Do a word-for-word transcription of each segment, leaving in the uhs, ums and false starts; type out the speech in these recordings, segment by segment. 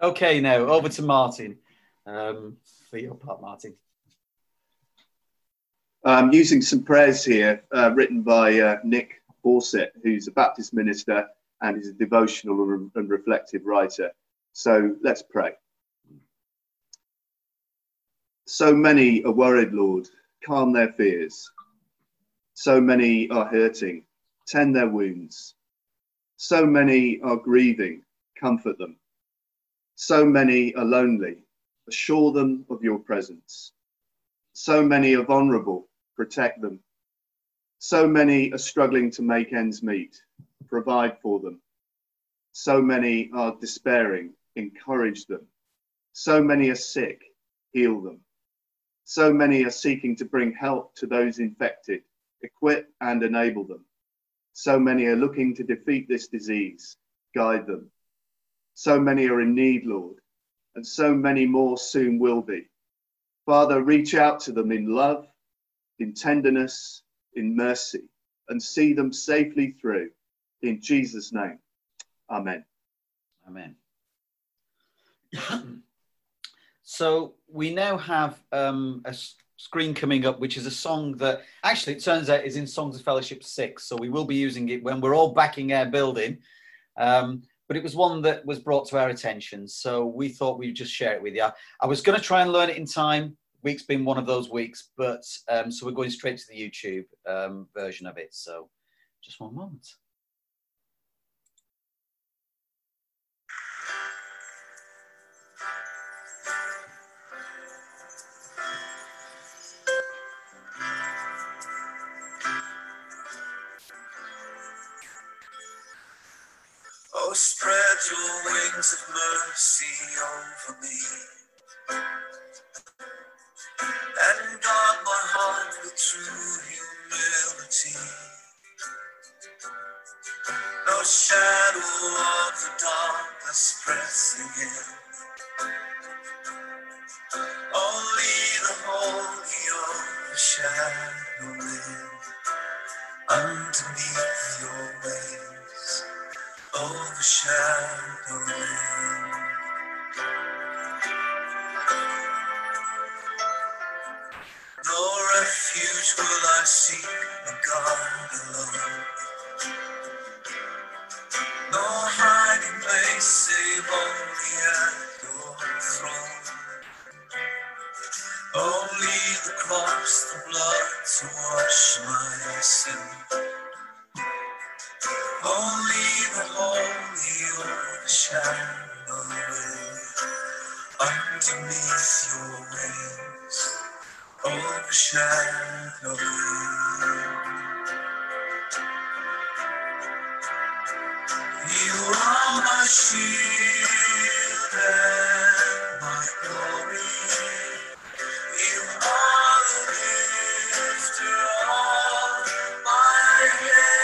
Okay, now over to Martin. Um, for your part, Martin. I'm using some prayers here uh, written by uh, Nick Borsett, who's a Baptist minister and is a devotional and, and reflective writer. So let's pray. So many are worried, Lord, calm their fears. So many are hurting, tend their wounds. So many are grieving, comfort them. So many are lonely, assure them of your presence. So many are vulnerable, protect them. So many are struggling to make ends meet, provide for them. So many are despairing, encourage them. So many are sick, heal them. So many are seeking to bring help to those infected, equip and enable them. So many are looking to defeat this disease, guide them. So many are in need, Lord, and so many more soon will be. Father, reach out to them in love, in tenderness, in mercy, and see them safely through. In Jesus' name, amen. Amen. So we now have um, a screen coming up, which is a song that actually it turns out is in Songs of Fellowship six. So we will be using it when we're all back in our building. Um, But it was one that was brought to our attention. So we thought we'd just share it with you. I was going to try and learn it in time. Week's been one of those weeks. But um, so we're going straight to the YouTube um, version of it. So just one moment. Oh, spread your wings of mercy over me, and guard my heart with true humility. No shadow of the darkness pressing in, only the holy overshadowing underneath your wings. Overshadowing. No refuge will I seek, a God alone. No hiding place, save only at your throne. Only the cross, the blood to wash my sin. Only the holy overshadowing underneath your wings, overshadowing. You are my shield and my glory. You are the lifter of my head.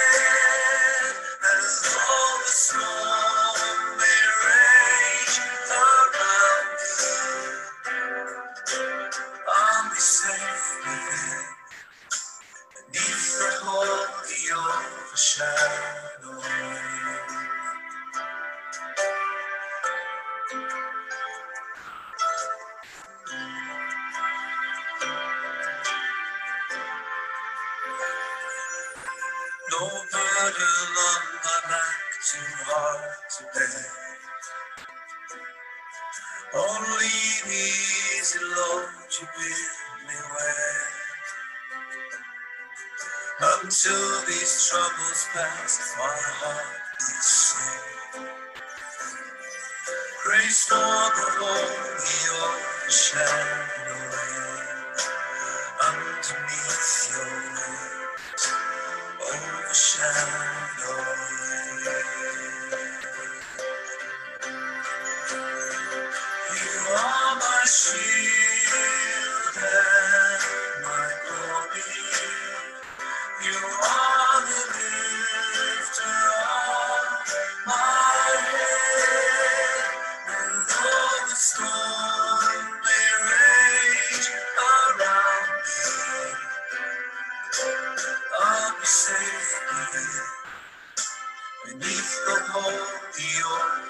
Beneath the holy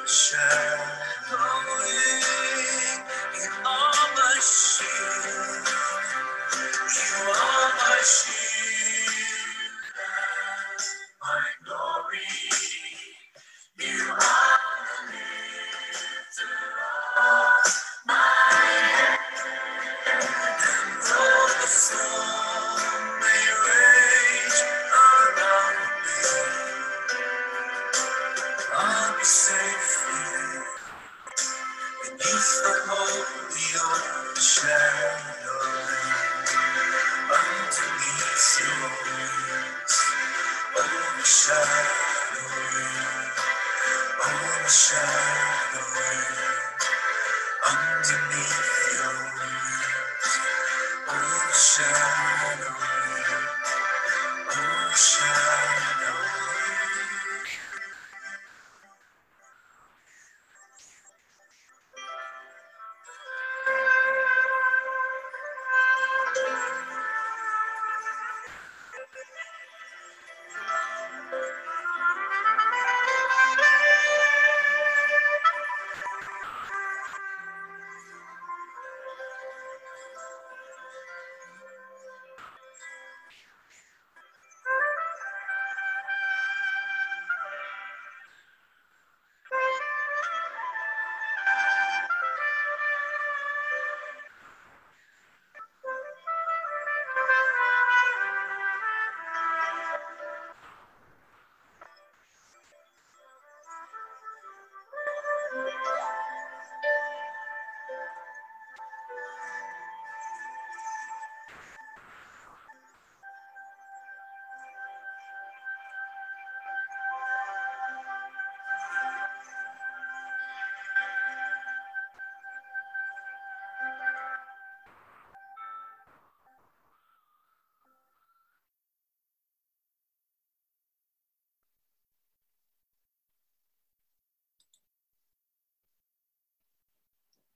overshadowing.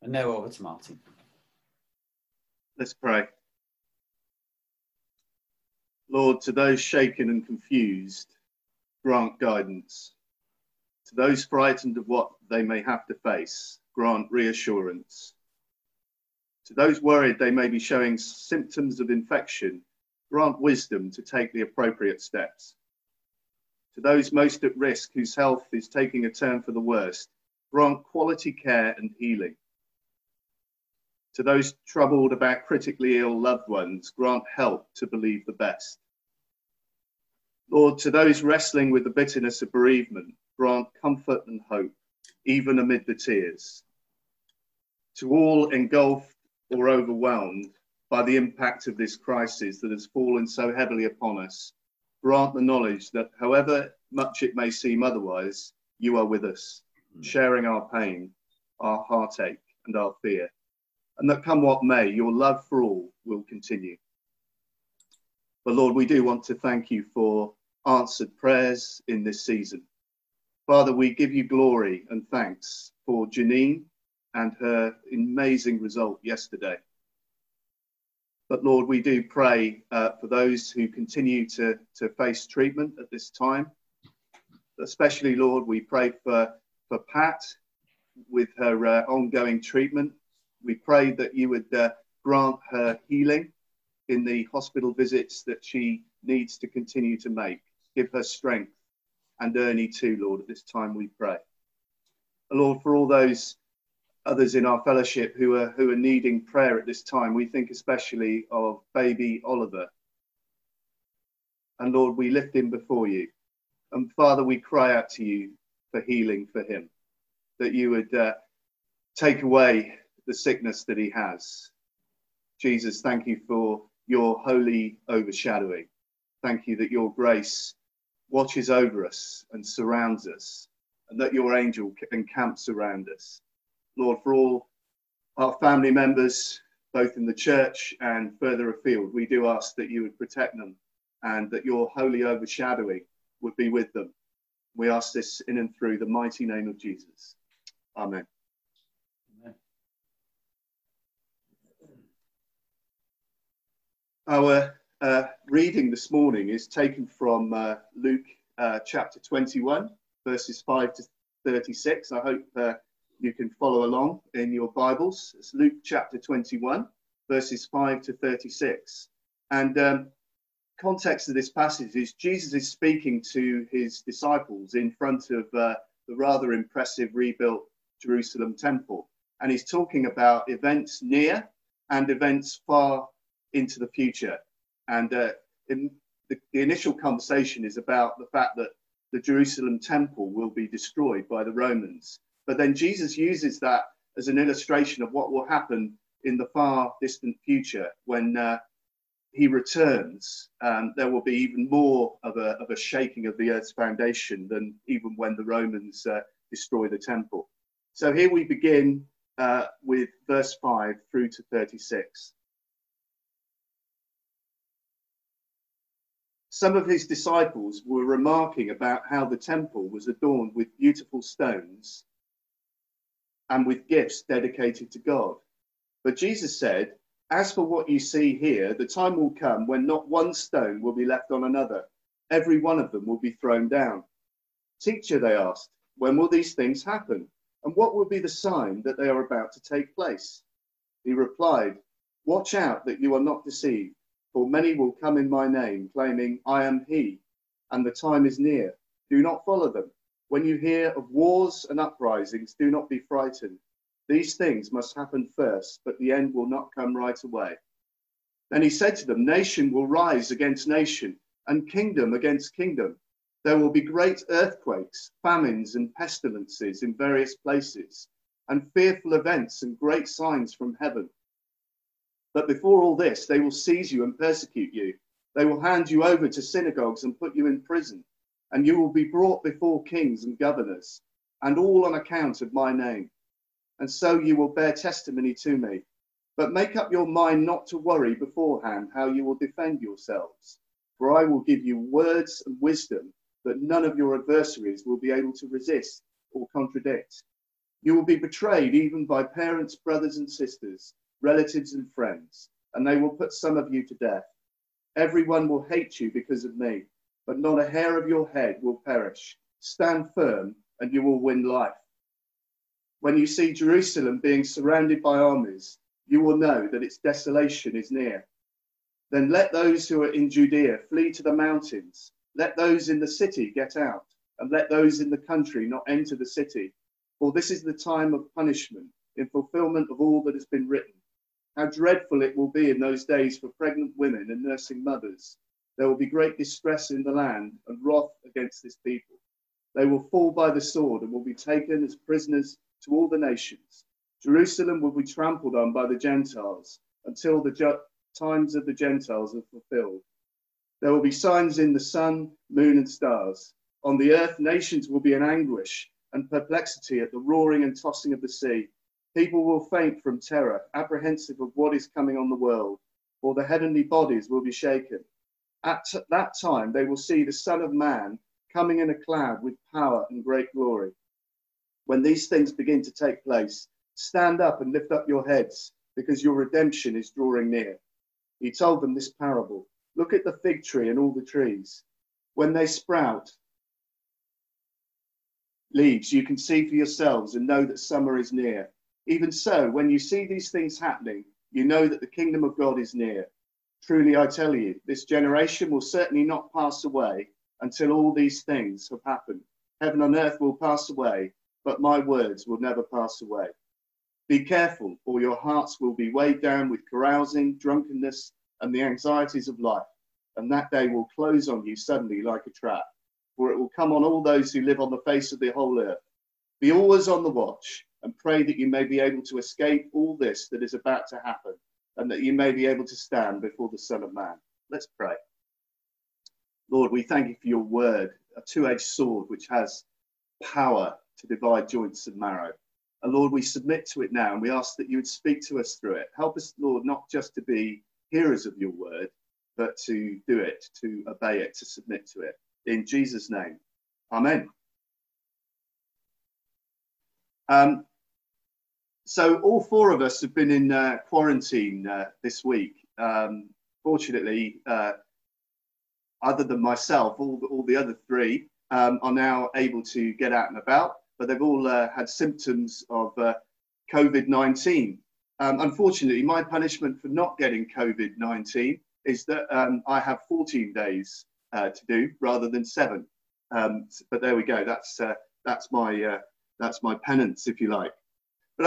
And now over to Martin. Let's pray. Lord, to those shaken and confused, grant guidance. To those frightened of what they may have to face, grant reassurance. To those worried they may be showing symptoms of infection, grant wisdom to take the appropriate steps. To those most at risk whose health is taking a turn for the worst, grant quality care and healing. To those troubled about critically ill loved ones, grant help to believe the best. Lord, to those wrestling with the bitterness of bereavement, grant comfort and hope, even amid the tears. To all engulfed or overwhelmed by the impact of this crisis that has fallen so heavily upon us, grant the knowledge that however much it may seem otherwise, you are with us, sharing our pain, our heartache, and our fear. And that come what may, your love for all will continue. But Lord, we do want to thank you for answered prayers in this season. Father, we give you glory and thanks for Janine and her amazing result yesterday. But Lord, we do pray uh, for those who continue to, to face treatment at this time. Especially, Lord, we pray for, for Pat with her uh, ongoing treatment. We pray that you would uh, grant her healing in the hospital visits that she needs to continue to make. Give her strength, and Ernie too, Lord, at this time we pray. And Lord, for all those others in our fellowship who are, who are needing prayer at this time, we think especially of baby Oliver. And Lord, we lift him before you. And Father, we cry out to you for healing for him, that you would uh, take away the sickness that he has. Jesus, thank you for your holy overshadowing. Thank you that your grace watches over us and surrounds us, and that your angel encamps around us. Lord, for all our family members, both in the church and further afield, we do ask that you would protect them and that your holy overshadowing would be with them. We ask this in and through the mighty name of Jesus. Amen. Our uh, reading this morning is taken from uh, Luke uh, chapter twenty-one, verses five to thirty-six. I hope uh, you can follow along in your Bibles. It's Luke chapter twenty-one, verses five to thirty-six. And um, context of this passage is Jesus is speaking to his disciples in front of uh, the rather impressive rebuilt Jerusalem temple. And he's talking about events near and events far into the future, and uh, in the, the initial conversation is about the fact that the Jerusalem temple will be destroyed by the Romans, but then Jesus uses that as an illustration of what will happen in the far distant future when uh, he returns. Um, there will be even more of a, of a shaking of the earth's foundation than even when the Romans uh, destroy the temple. So here we begin uh, with verse five through to thirty-six. Some of his disciples were remarking about how the temple was adorned with beautiful stones and with gifts dedicated to God. But Jesus said, "As for what you see here, the time will come when not one stone will be left on another. Every one of them will be thrown down." "Teacher," they asked, "when will these things happen? And what will be the sign that they are about to take place?" He replied, "Watch out that you are not deceived. For many will come in my name, claiming, 'I am he,' and the time is near. Do not follow them. When you hear of wars and uprisings, do not be frightened. These things must happen first, but the end will not come right away." Then he said to them, "Nation will rise against nation, and kingdom against kingdom. There will be great earthquakes, famines, and pestilences in various places, and fearful events and great signs from heaven. But before all this, they will seize you and persecute you. They will hand you over to synagogues and put you in prison, and you will be brought before kings and governors, and all on account of my name. And so you will bear testimony to me. But make up your mind not to worry beforehand how you will defend yourselves, for I will give you words and wisdom that none of your adversaries will be able to resist or contradict. You will be betrayed even by parents, brothers and sisters, relatives and friends, and they will put some of you to death. Everyone will hate you because of me, but not a hair of your head will perish. Stand firm, and you will win life. When you see Jerusalem being surrounded by armies, you will know that its desolation is near. Then let those who are in Judea flee to the mountains. Let those in the city get out, and let those in the country not enter the city, for this is the time of punishment, in fulfillment of all that has been written. How dreadful it will be in those days for pregnant women and nursing mothers. There will be great distress in the land and wrath against this people. They will fall by the sword and will be taken as prisoners to all the nations. Jerusalem will be trampled on by the Gentiles until the ju- times of the Gentiles are fulfilled. There will be signs in the sun, moon and stars. On the earth, nations will be in anguish and perplexity at the roaring and tossing of the sea. People will faint from terror, apprehensive of what is coming on the world, for the heavenly bodies will be shaken. At that time they will see the Son of Man coming in a cloud with power and great glory. When these things begin to take place, stand up and lift up your heads, because your redemption is drawing near." He told them this parable: "Look at the fig tree and all the trees. When they sprout leaves, you can see for yourselves and know that summer is near. Even so, when you see these things happening, you know that the kingdom of God is near. Truly, I tell you, this generation will certainly not pass away until all these things have happened. Heaven and earth will pass away, but my words will never pass away. Be careful, or your hearts will be weighed down with carousing, drunkenness, and the anxieties of life, and that day will close on you suddenly like a trap, for it will come on all those who live on the face of the whole earth. Be always on the watch, and pray that you may be able to escape all this that is about to happen, and that you may be able to stand before the Son of Man." Let's pray. Lord, we thank you for your word, a two-edged sword which has power to divide joints and marrow. And Lord, we submit to it now, and we ask that you would speak to us through it. Help us, Lord, not just to be hearers of your word, but to do it, to obey it, to submit to it. In Jesus' name, amen. Um, so all four of us have been in uh, quarantine uh, this week. Um, fortunately, uh, other than myself, all the, all the other three um, are now able to get out and about, but they've all uh, had symptoms of uh, COVID nineteen. Um, unfortunately, my punishment for not getting COVID nineteen is that um, I have fourteen days uh, to do rather than seven. Um, but there we go. That's uh, that's my uh, that's my penance, if you like. But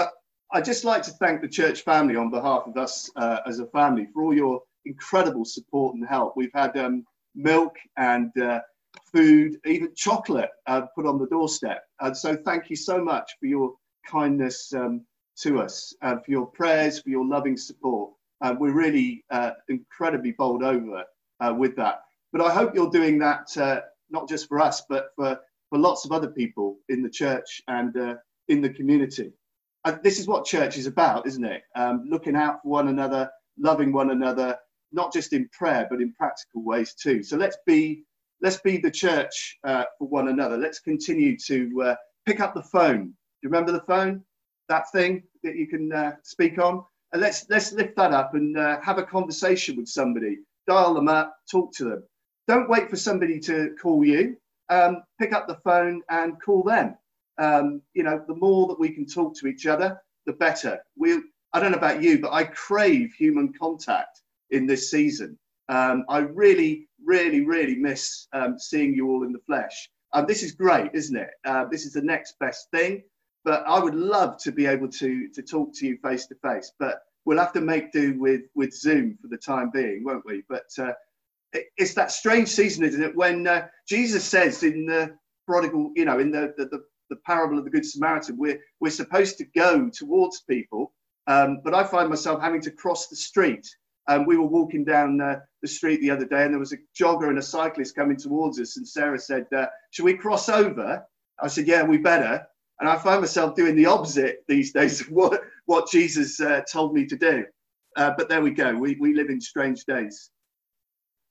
I, I'd just like to thank the church family on behalf of us uh, as a family for all your incredible support and help. We've had um, milk and uh, food, even chocolate uh, put on the doorstep. And so thank you so much for your kindness um, to us, and uh, for your prayers, for your loving support. Uh, we're really uh, incredibly bowled over uh, with that. But I hope you're doing that uh, not just for us, but for, for lots of other people in the church and uh, in the community. And this is what church is about, isn't it? Um, looking out for one another, loving one another, not just in prayer, but in practical ways too. So let's be let's be the church uh, for one another. Let's continue to uh, pick up the phone. Do you remember the phone? That thing that you can uh, speak on? And let's let's lift that up and uh, have a conversation with somebody. Dial them up, talk to them. Don't wait for somebody to call you. Um, pick up the phone and call them. Um, you know, the more that we can talk to each other, the better. We, I don't know about you, but I crave human contact in this season. Um, I really, really, really miss um, seeing you all in the flesh. Um, this is great, isn't it? Uh, this is the next best thing. But I would love to be able to to talk to you face to face. But we'll have to make do with with Zoom for the time being, won't we? But uh, it, it's that strange season, isn't it? When uh, Jesus says in the prodigal, you know, in the the, the the parable of the Good Samaritan, we're we're supposed to go towards people, um, but I find myself having to cross the street. Um, we were walking down uh, the street the other day, and there was a jogger and a cyclist coming towards us. And Sarah said, uh, "Should we cross over?" I said, "Yeah, we better." And I find myself doing the opposite these days of what, what Jesus uh, told me to do. Uh, but there we go. We, we live in strange days.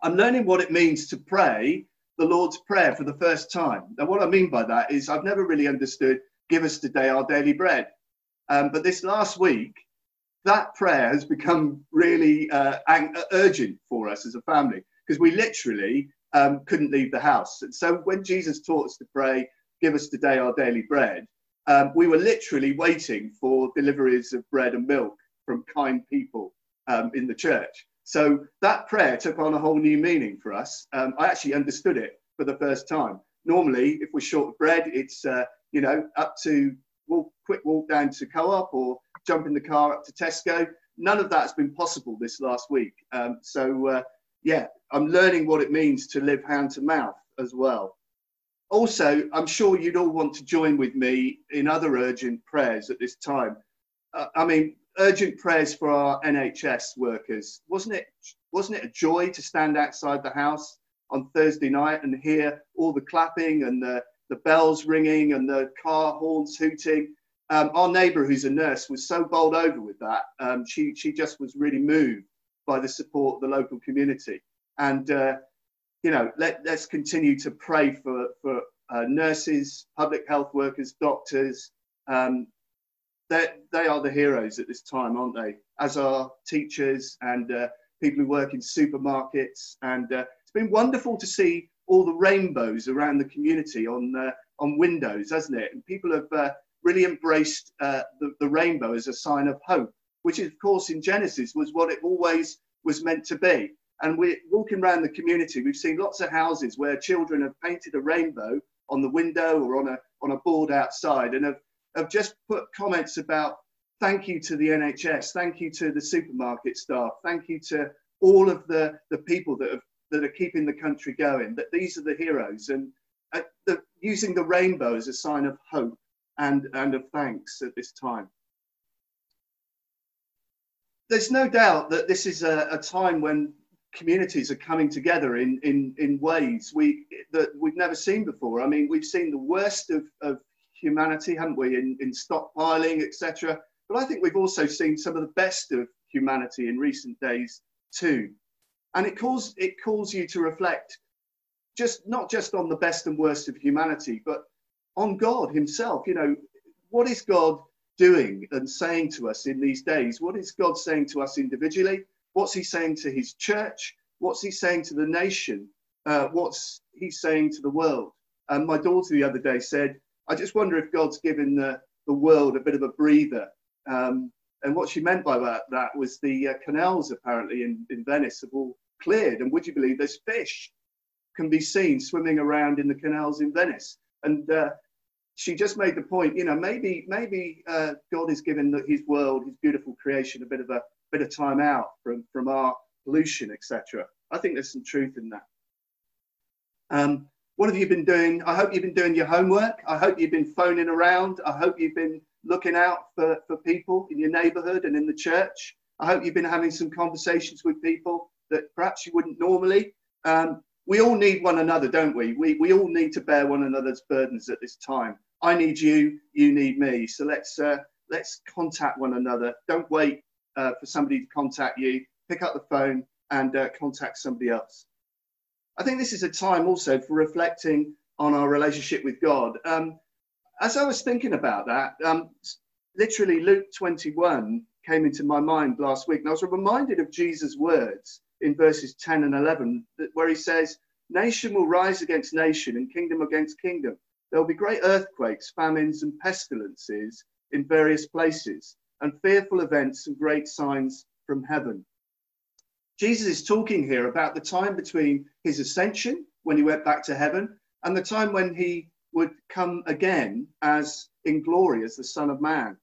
I'm learning what it means to pray the Lord's Prayer for the first time. Now, what I mean by that is I've never really understood, give us today our daily bread. Um, but this last week, that prayer has become really uh, urgent for us as a family, because we literally um, couldn't leave the house. And so when Jesus taught us to pray, give us today our daily bread, Um, we were literally waiting for deliveries of bread and milk from kind people um, in the church. So that prayer took on a whole new meaning for us. Um, I actually understood it for the first time. Normally, if we're short of bread, it's, uh, you know, up to walk, quick walk down to Co-op or jump in the car up to Tesco. None of that's been possible this last week. Um, so, uh, yeah, I'm learning what it means to live hand to mouth as well. Also, I'm sure you'd all want to join with me in other urgent prayers at this time. Uh, I mean, urgent prayers for our N H S workers. Wasn't it, wasn't it a joy to stand outside the house on Thursday night and hear all the clapping and the, the bells ringing and the car horns hooting? Um, our neighbour, who's a nurse, was so bowled over with that. Um, she, she just was really moved by the support of the local community. And uh, you know, let, let's continue to pray for, for uh, nurses, public health workers, doctors. Um, they are the heroes at this time, aren't they? As are teachers and uh, people who work in supermarkets. And uh, it's been wonderful to see all the rainbows around the community on, uh, on windows, hasn't it? And people have uh, really embraced uh, the, the rainbow as a sign of hope, which of course in Genesis was what it always was meant to be. And we're walking around the community, we've seen lots of houses where children have painted a rainbow on the window or on a on a board outside, and have, have just put comments about thank you to the N H S, thank you to the supermarket staff, thank you to all of the, the people that have, that are keeping the country going, that these are the heroes, and uh, the, using the rainbow as a sign of hope and, and of thanks at this time. There's no doubt that this is a, a time when communities are coming together in in in ways we that we've never seen before. I mean, we've seen the worst of, of humanity, haven't we, in, in stockpiling, et cetera. But I think we've also seen some of the best of humanity in recent days too. And it calls it calls you to reflect, just not just on the best and worst of humanity, but on God Himself. You know, what is God doing and saying to us in these days? What is God saying to us individually? What's He saying to His church? What's He saying to the nation? Uh, what's He saying to the world? And um, my daughter the other day said, I just wonder if God's given the, the world a bit of a breather. Um, and what she meant by that, that was the uh, canals apparently in, in Venice have all cleared. And would you believe there's fish can be seen swimming around in the canals in Venice? And uh, she just made the point, you know, maybe, maybe uh, God has given the, His world, His beautiful creation, a bit of a bit of time out from, from our pollution, et cetera. I think there's some truth in that. Um, what have you been doing? I hope you've been doing your homework. I hope you've been phoning around. I hope you've been looking out for, for people in your neighbourhood and in the church. I hope you've been having some conversations with people that perhaps you wouldn't normally. Um, we all need one another, don't we? We, we all need to bear one another's burdens at this time. I need you, you need me. So let's uh, let's contact one another. Don't wait uh, for somebody to contact you. Pick up the phone and uh, contact somebody else. I think this is a time also for reflecting on our relationship with God. Um, as I was thinking about that, um, literally Luke twenty-one came into my mind last week. And I was reminded of Jesus' words in verses ten and eleven, where he says, "Nation will rise against nation and kingdom against kingdom. There will be great earthquakes, famines and pestilences in various places, and fearful events and great signs from heaven." Jesus is talking here about the time between his ascension, when he went back to heaven, and the time when he would come again as in glory as the Son of Man.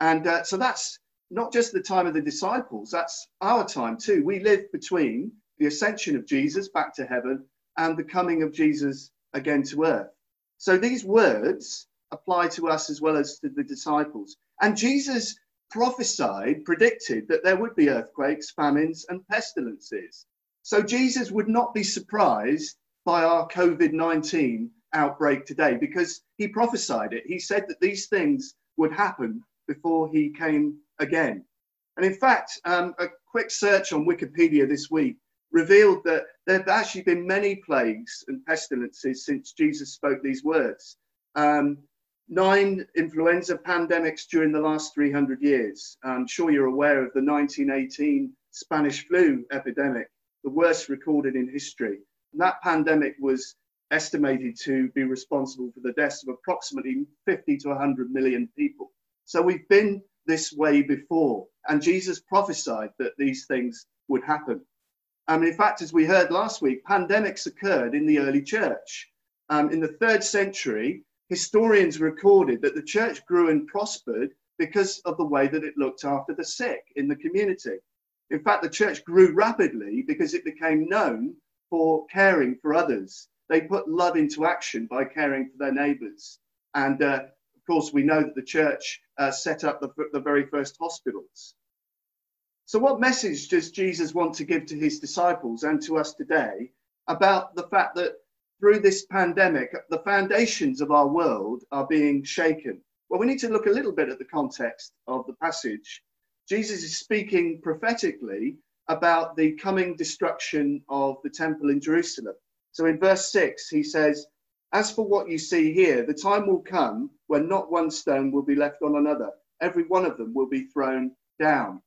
And uh, so that's not just the time of the disciples, that's our time too. We live between the ascension of Jesus back to heaven and the coming of Jesus again to earth. So these words apply to us as well as to the disciples. And Jesus prophesied, predicted that there would be earthquakes, famines, and pestilences. So Jesus would not be surprised by our COVID nineteen outbreak today because he prophesied it. He said that these things would happen before he came again. And in fact, um, a quick search on Wikipedia this week revealed that there have actually been many plagues and pestilences since Jesus spoke these words. Um, nine influenza pandemics during the last three hundred years. I'm sure you're aware of the nineteen eighteen Spanish flu epidemic, the worst recorded in history. And that pandemic was estimated to be responsible for the deaths of approximately fifty to one hundred million people. So we've been this way before, and Jesus prophesied that these things would happen. Um, in fact, as we heard last week, pandemics occurred in the early church. Um, in the third century, historians recorded that the church grew and prospered because of the way that it looked after the sick in the community. In fact, the church grew rapidly because it became known for caring for others. They put love into action by caring for their neighbours. And uh, of course, we know that the church uh, set up the, the very first hospitals. So what message does Jesus want to give to his disciples and to us today about the fact that through this pandemic, the foundations of our world are being shaken? Well, we need to look a little bit at the context of the passage. Jesus is speaking prophetically about the coming destruction of the temple in Jerusalem. So in verse six, he says, "As for what you see here, the time will come when not one stone will be left on another. Every one of them will be thrown down."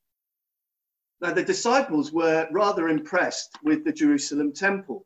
Now, the disciples were rather impressed with the Jerusalem temple.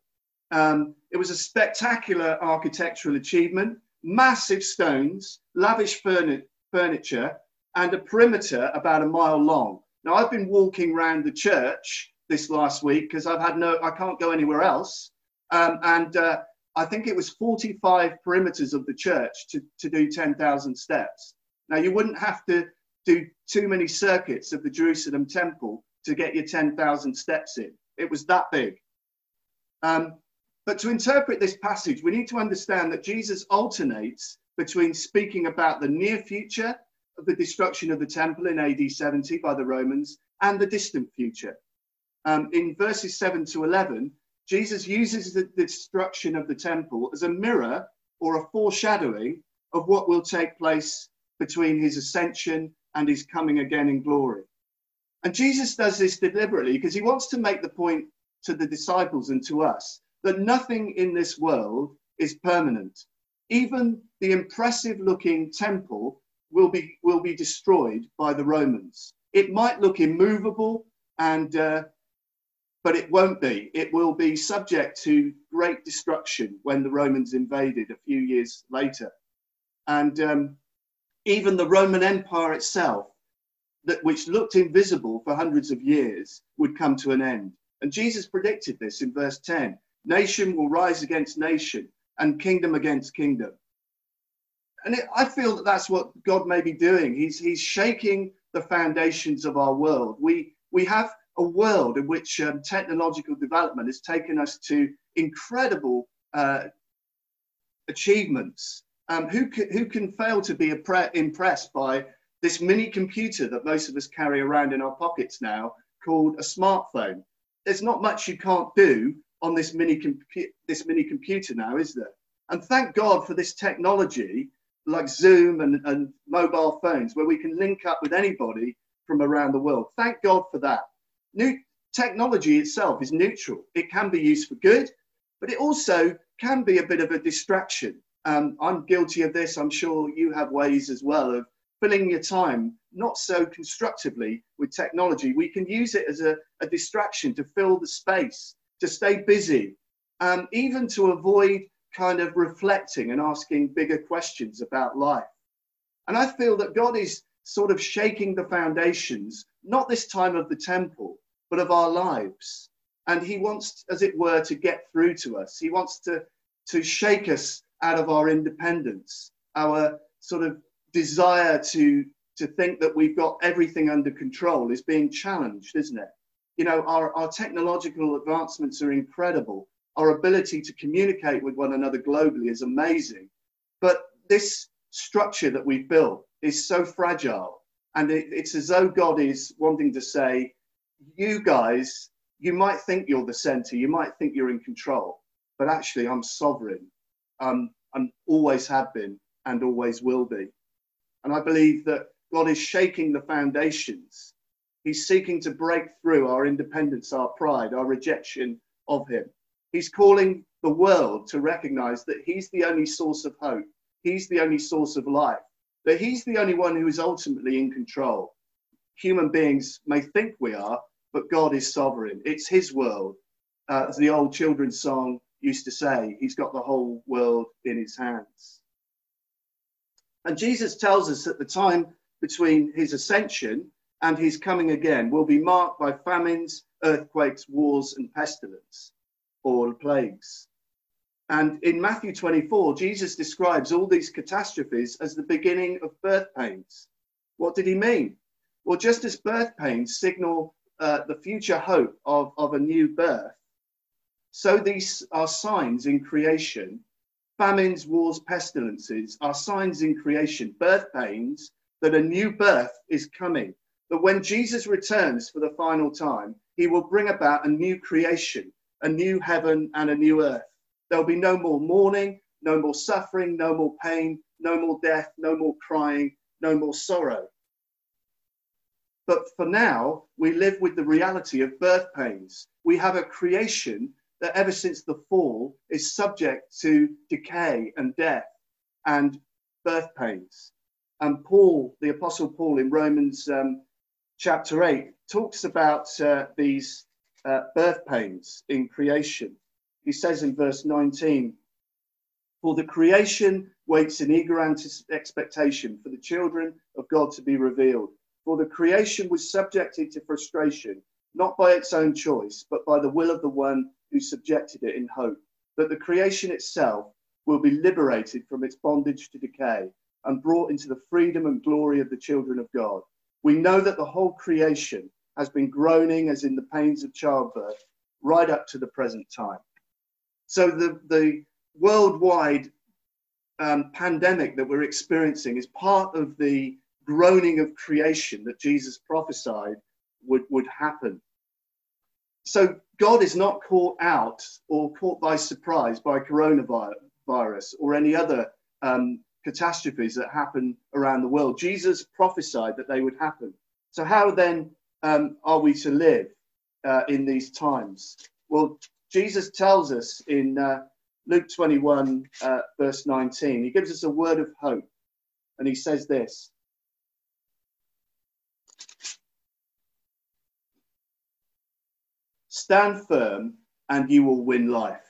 Um, it was a spectacular architectural achievement, massive stones, lavish furni- furniture, and a perimeter about a mile long. Now, I've been walking around the church this last week because I've had no, I can't go anywhere else. Um, and uh, I think it was forty-five perimeters of the church to, to do ten thousand steps. Now, you wouldn't have to do too many circuits of the Jerusalem temple to get your ten thousand steps in. It was that big. Um, but to interpret this passage, we need to understand that Jesus alternates between speaking about the near future of the destruction of the temple in A D seventy by the Romans and the distant future. Um, in verses seven to eleven, Jesus uses the destruction of the temple as a mirror or a foreshadowing of what will take place between his ascension and his coming again in glory. And Jesus does this deliberately because he wants to make the point to the disciples and to us that nothing in this world is permanent. Even the impressive looking temple will be, will be destroyed by the Romans. It might look immovable, and, uh, but it won't be. It will be subject to great destruction when the Romans invaded a few years later. And um, even the Roman Empire itself, that which looked invisible for hundreds of years, would come to an end. And Jesus predicted this in verse ten. Nation will rise against nation and kingdom against kingdom. And it, I feel that that's what God may be doing. He's, he's shaking the foundations of our world. We, we have a world in which um, technological development has taken us to incredible uh, achievements. Um, who, can, who can fail to be impressed by this mini computer that most of us carry around in our pockets now called a smartphone? There's not much you can't do on this mini, compu- this mini computer now, is there? And thank God for this technology like Zoom and, and mobile phones, where we can link up with anybody from around the world. Thank God for that. New technology itself is neutral. It can be used for good, but it also can be a bit of a distraction. Um, I'm guilty of this. I'm sure you have ways as well of filling your time not so constructively with technology. We can use it as a, a distraction to fill the space, to stay busy, um, even to avoid kind of reflecting and asking bigger questions about life. And I feel that God is sort of shaking the foundations, not this time of the temple, but of our lives. And he wants, as it were, to get through to us. He wants to, to shake us out of our independence, our sort of desire to, to think that we've got everything under control is being challenged, isn't it? You know, our, our technological advancements are incredible. Our ability to communicate with one another globally is amazing. But this structure that we've built is so fragile. And it, it's as though God is wanting to say, you guys, you might think you're the center, you might think you're in control, but actually I'm sovereign. Um, I'm always have been and always will be. And I believe that God is shaking the foundations. He's seeking to break through our independence, our pride, our rejection of him. He's calling the world to recognize that he's the only source of hope. He's the only source of life, that he's the only one who is ultimately in control. Human beings may think we are, but God is sovereign. It's his world. Uh, as the old children's song used to say, he's got the whole world in his hands. And Jesus tells us that the time between his ascension and his coming again will be marked by famines, earthquakes, wars, and pestilence, or plagues. And in Matthew twenty-four, Jesus describes all these catastrophes as the beginning of birth pains. What did he mean? Well, just as birth pains signal uh, the future hope of, of a new birth, so these are signs in creation. Famines, wars, pestilences are signs in creation, birth pains, that a new birth is coming. That when Jesus returns for the final time, he will bring about a new creation, a new heaven and a new earth. There'll be no more mourning, no more suffering, no more pain, no more death, no more crying, no more sorrow. But for now, we live with the reality of birth pains. We have a creation that ever since the fall is subject to decay and death and birth pains. And Paul, the Apostle Paul in Romans um, chapter eight, talks about uh, these uh, birth pains in creation. He says in verse nineteen, "For the creation waits in eager expectation for the children of God to be revealed. For the creation was subjected to frustration, not by its own choice, but by the will of the one who subjected it in hope, that the creation itself will be liberated from its bondage to decay and brought into the freedom and glory of the children of God. We know that the whole creation has been groaning as in the pains of childbirth right up to the present time." So the, the worldwide um, pandemic that we're experiencing is part of the groaning of creation that Jesus prophesied would, would happen. So God is not caught out or caught by surprise by coronavirus or any other um, catastrophes that happen around the world. Jesus prophesied that they would happen. So how then um, are we to live uh, in these times? Well, Jesus tells us in uh, Luke twenty-one, uh, verse nineteen, he gives us a word of hope. And he says this, "Stand firm and you will win life."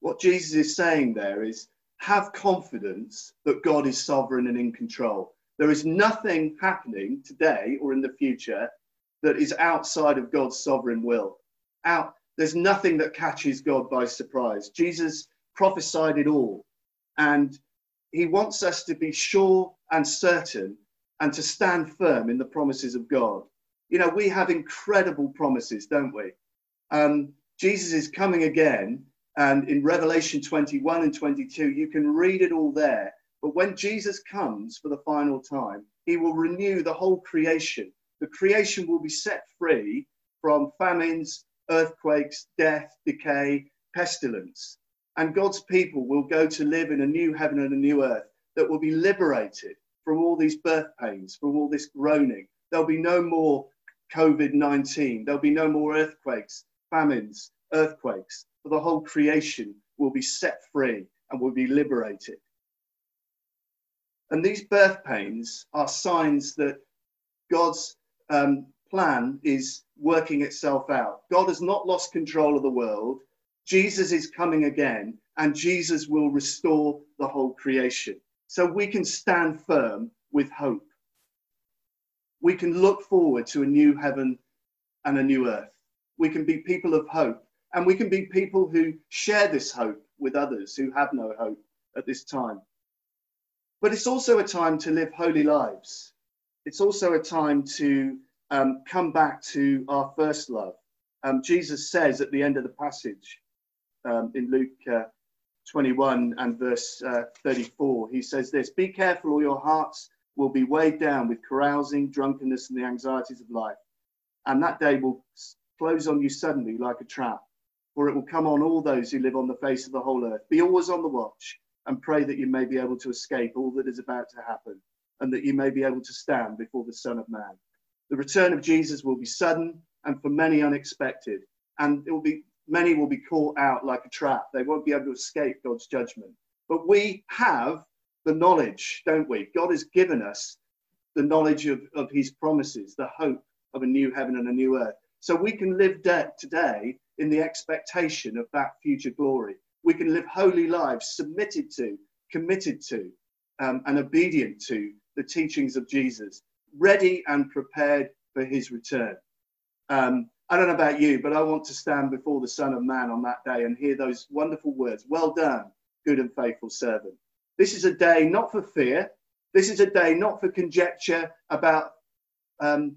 What Jesus is saying there is have confidence that God is sovereign and in control. There is nothing happening today or in the future that is outside of God's sovereign will. Out, there's nothing that catches God by surprise. Jesus prophesied it all. And he wants us to be sure and certain and to stand firm in the promises of God. You know, we have incredible promises, don't we? Um, Jesus is coming again, and in Revelation twenty-one and twenty-two, you can read it all there. But when Jesus comes for the final time, he will renew the whole creation. The creation will be set free from famines, earthquakes, death, decay, pestilence. And God's people will go to live in a new heaven and a new earth, that will be liberated from all these birth pains, from all this groaning. There'll be no more COVID nineteen. There'll be no more earthquakes, famines, earthquakes. For the whole creation will be set free and will be liberated. And these birth pains are signs that God's um, plan is working itself out. God has not lost control of the world. Jesus is coming again, and Jesus will restore the whole creation. So we can stand firm with hope. We can look forward to a new heaven and a new earth. We can be people of hope, and we can be people who share this hope with others who have no hope at this time. But it's also a time to live holy lives. It's also a time to um, come back to our first love. Um, Jesus says at the end of the passage um, in Luke uh, twenty-one and verse uh, thirty-four, he says this, "Be careful or your hearts will be weighed down with carousing, drunkenness and the anxieties of life. And that day will close on you suddenly like a trap, for it will come on all those who live on the face of the whole earth. Be always on the watch and pray that you may be able to escape all that is about to happen and that you may be able to stand before the Son of Man. The return of Jesus will be sudden and for many unexpected, and it will be many will be caught out like a trap. They won't be able to escape God's judgment." But we have the knowledge, don't we? God has given us the knowledge of, of his promises, the hope of a new heaven and a new earth. So we can live today in the expectation of that future glory. We can live holy lives submitted to, committed to, um, and obedient to the teachings of Jesus, ready and prepared for his return. Um, I don't know about you, but I want to stand before the Son of Man on that day and hear those wonderful words, "Well done, good and faithful servant." This is a day not for fear. This is a day not for conjecture about um,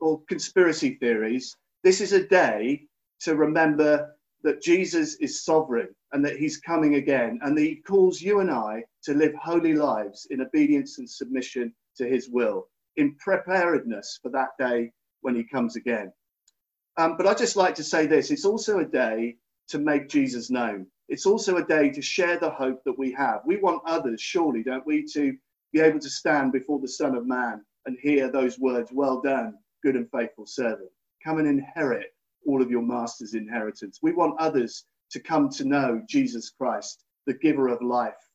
or conspiracy theories. This is a day to remember that Jesus is sovereign and that he's coming again and that he calls you and I to live holy lives in obedience and submission to his will, in preparedness for that day when he comes again. Um, but I'd just like to say this, it's also a day to make Jesus known. It's also a day to share the hope that we have. We want others, surely, don't we, to be able to stand before the Son of Man and hear those words, "Well done, good and faithful servant. Come and inherit all of your master's inheritance." We want others to come to know Jesus Christ, the giver of life,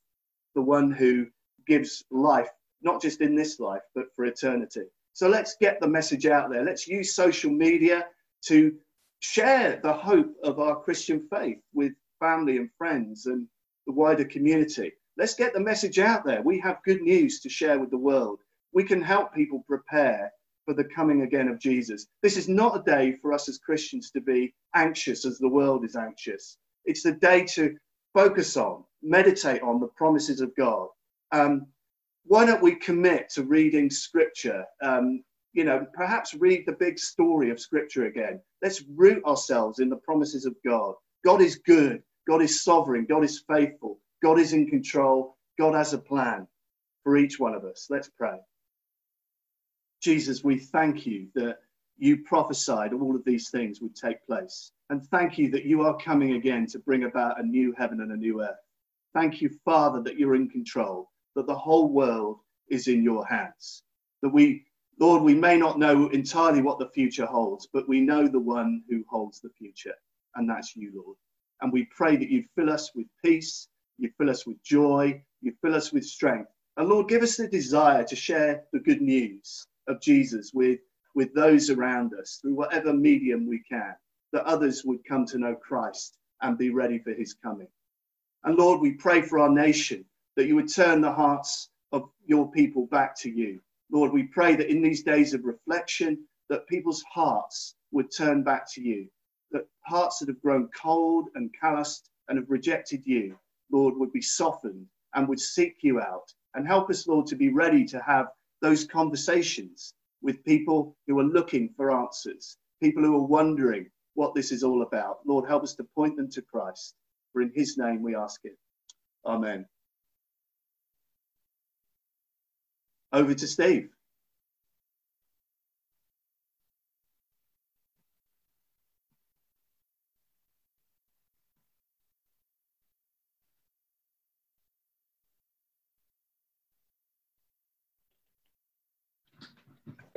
the one who gives life, not just in this life, but for eternity. So let's get the message out there. Let's use social media to share the hope of our Christian faith with family and friends and the wider community. Let's get the message out there. We have good news to share with the world. We can help people prepare for the coming again of Jesus. This is not a day for us as Christians to be anxious as the world is anxious. It's the day to focus on, meditate on the promises of God. Um, why don't we commit to reading Scripture? Um, you know, perhaps read the big story of Scripture again. Let's root ourselves in the promises of God. God is good. God is sovereign. God is faithful. God is in control. God has a plan for each one of us. Let's pray. Jesus, we thank you that you prophesied all of these things would take place. And thank you that you are coming again to bring about a new heaven and a new earth. Thank you, Father, that you're in control, that the whole world is in your hands. That we, Lord, we may not know entirely what the future holds, but we know the one who holds the future. And that's you, Lord. And we pray that you fill us with peace, you fill us with joy, you fill us with strength. And Lord, give us the desire to share the good news of Jesus with, with those around us through whatever medium we can, that others would come to know Christ and be ready for his coming. And Lord, we pray for our nation, that you would turn the hearts of your people back to you. Lord, we pray that in these days of reflection, that people's hearts would turn back to you, that hearts that have grown cold and calloused and have rejected you, Lord, would be softened and would seek you out. And help us, Lord, to be ready to have those conversations with people who are looking for answers, people who are wondering what this is all about. Lord, help us to point them to Christ, for in his name we ask it. Amen. Over to Steve.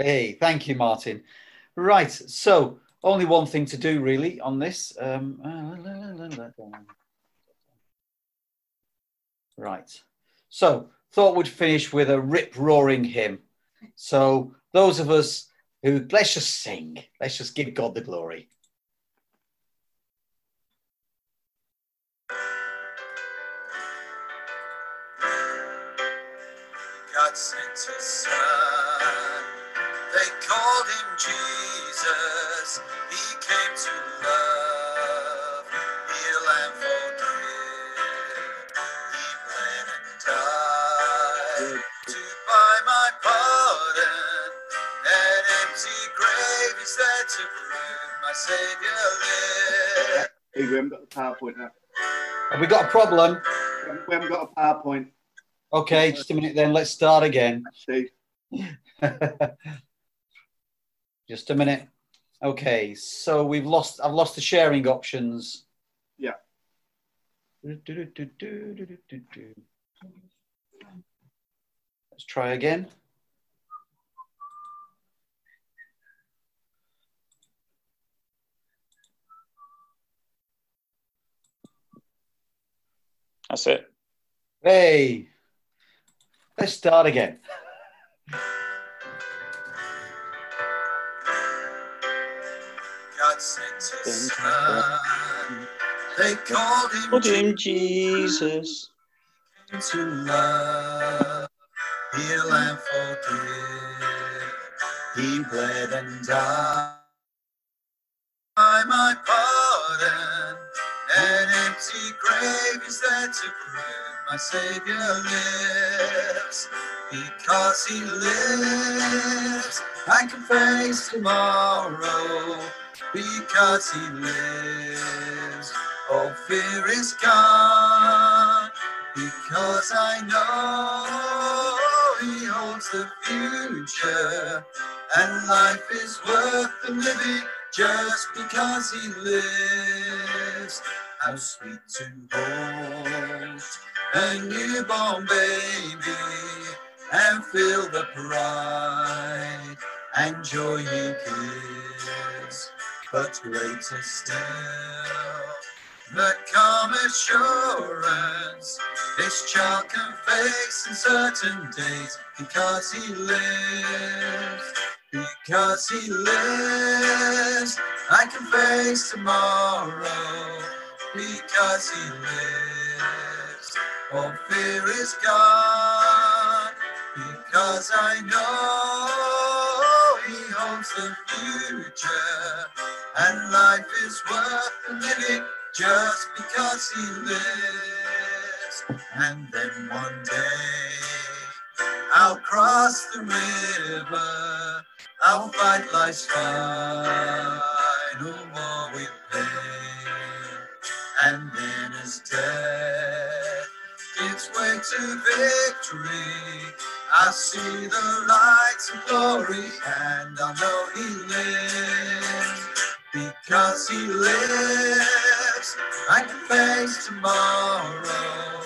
Hey, thank you, Martin. Right, so only one thing to do really on this. Um, right, so thought we'd finish with a rip-roaring hymn. So those of us who, let's just sing, let's just give God the glory. God sent his son, they called him Jesus, he came to love, heal and forgive, he bled and died to buy my pardon, an empty grave is there to prove my Saviour lives. Hey, we haven't got the PowerPoint now. Have we got a problem? We haven't got a PowerPoint. Okay, just a minute then, let's start again. Just a minute. Okay, so we've lost, I've lost the sharing options. Yeah. Let's try again. That's it. Hey. Let's start again. God sent his son, they called him, called him Jesus, to love, heal and forgive, he bled and died by my pardon, an empty grave is there to prove my Saviour lives, because he lives, I can face tomorrow, because he lives, all fear is gone, because I know he holds the future, and life is worth the living, just because he lives. How sweet to hold a newborn baby and feel the pride and joy he gives. But greater still, the calm assurance this child can face uncertain days, because he lives. Because he lives, I can face tomorrow. Because he lives, all fear is gone. Because I know he holds the future, and life is worth living just because he lives. And then one day, I'll cross the river, I'll fight life's final war with pain. And then as death gives way to victory, I see the light of glory, and I know he lives. Because he lives, I can face tomorrow.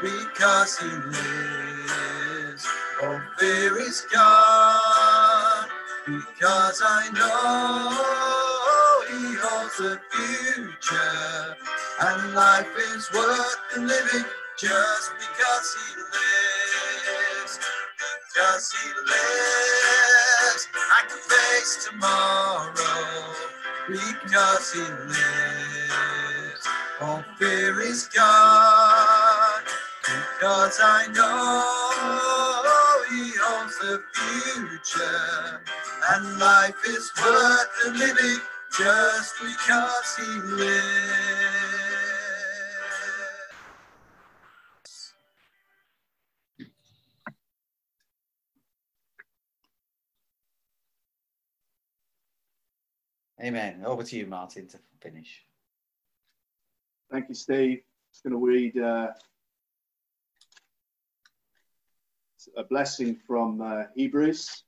Because he lives, all fear is gone. Because I know he holds the future, and life is worth the living just because he lives. Because he lives, I can face tomorrow. Because he lives, all fear is gone. Because I know he owns the future, and life is worth the living just because he lives. Amen. Over to you, Martin, to finish. Thank you, Steve. Just going to read uh, a blessing from uh, Hebrews.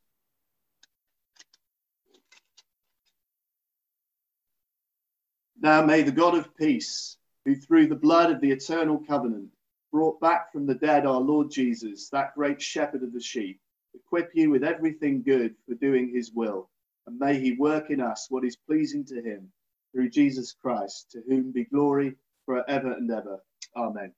Now may the God of peace, who through the blood of the eternal covenant brought back from the dead our Lord Jesus, that great shepherd of the sheep, equip you with everything good for doing his will, and may he work in us what is pleasing to him, through Jesus Christ, to whom be glory forever and ever. Amen.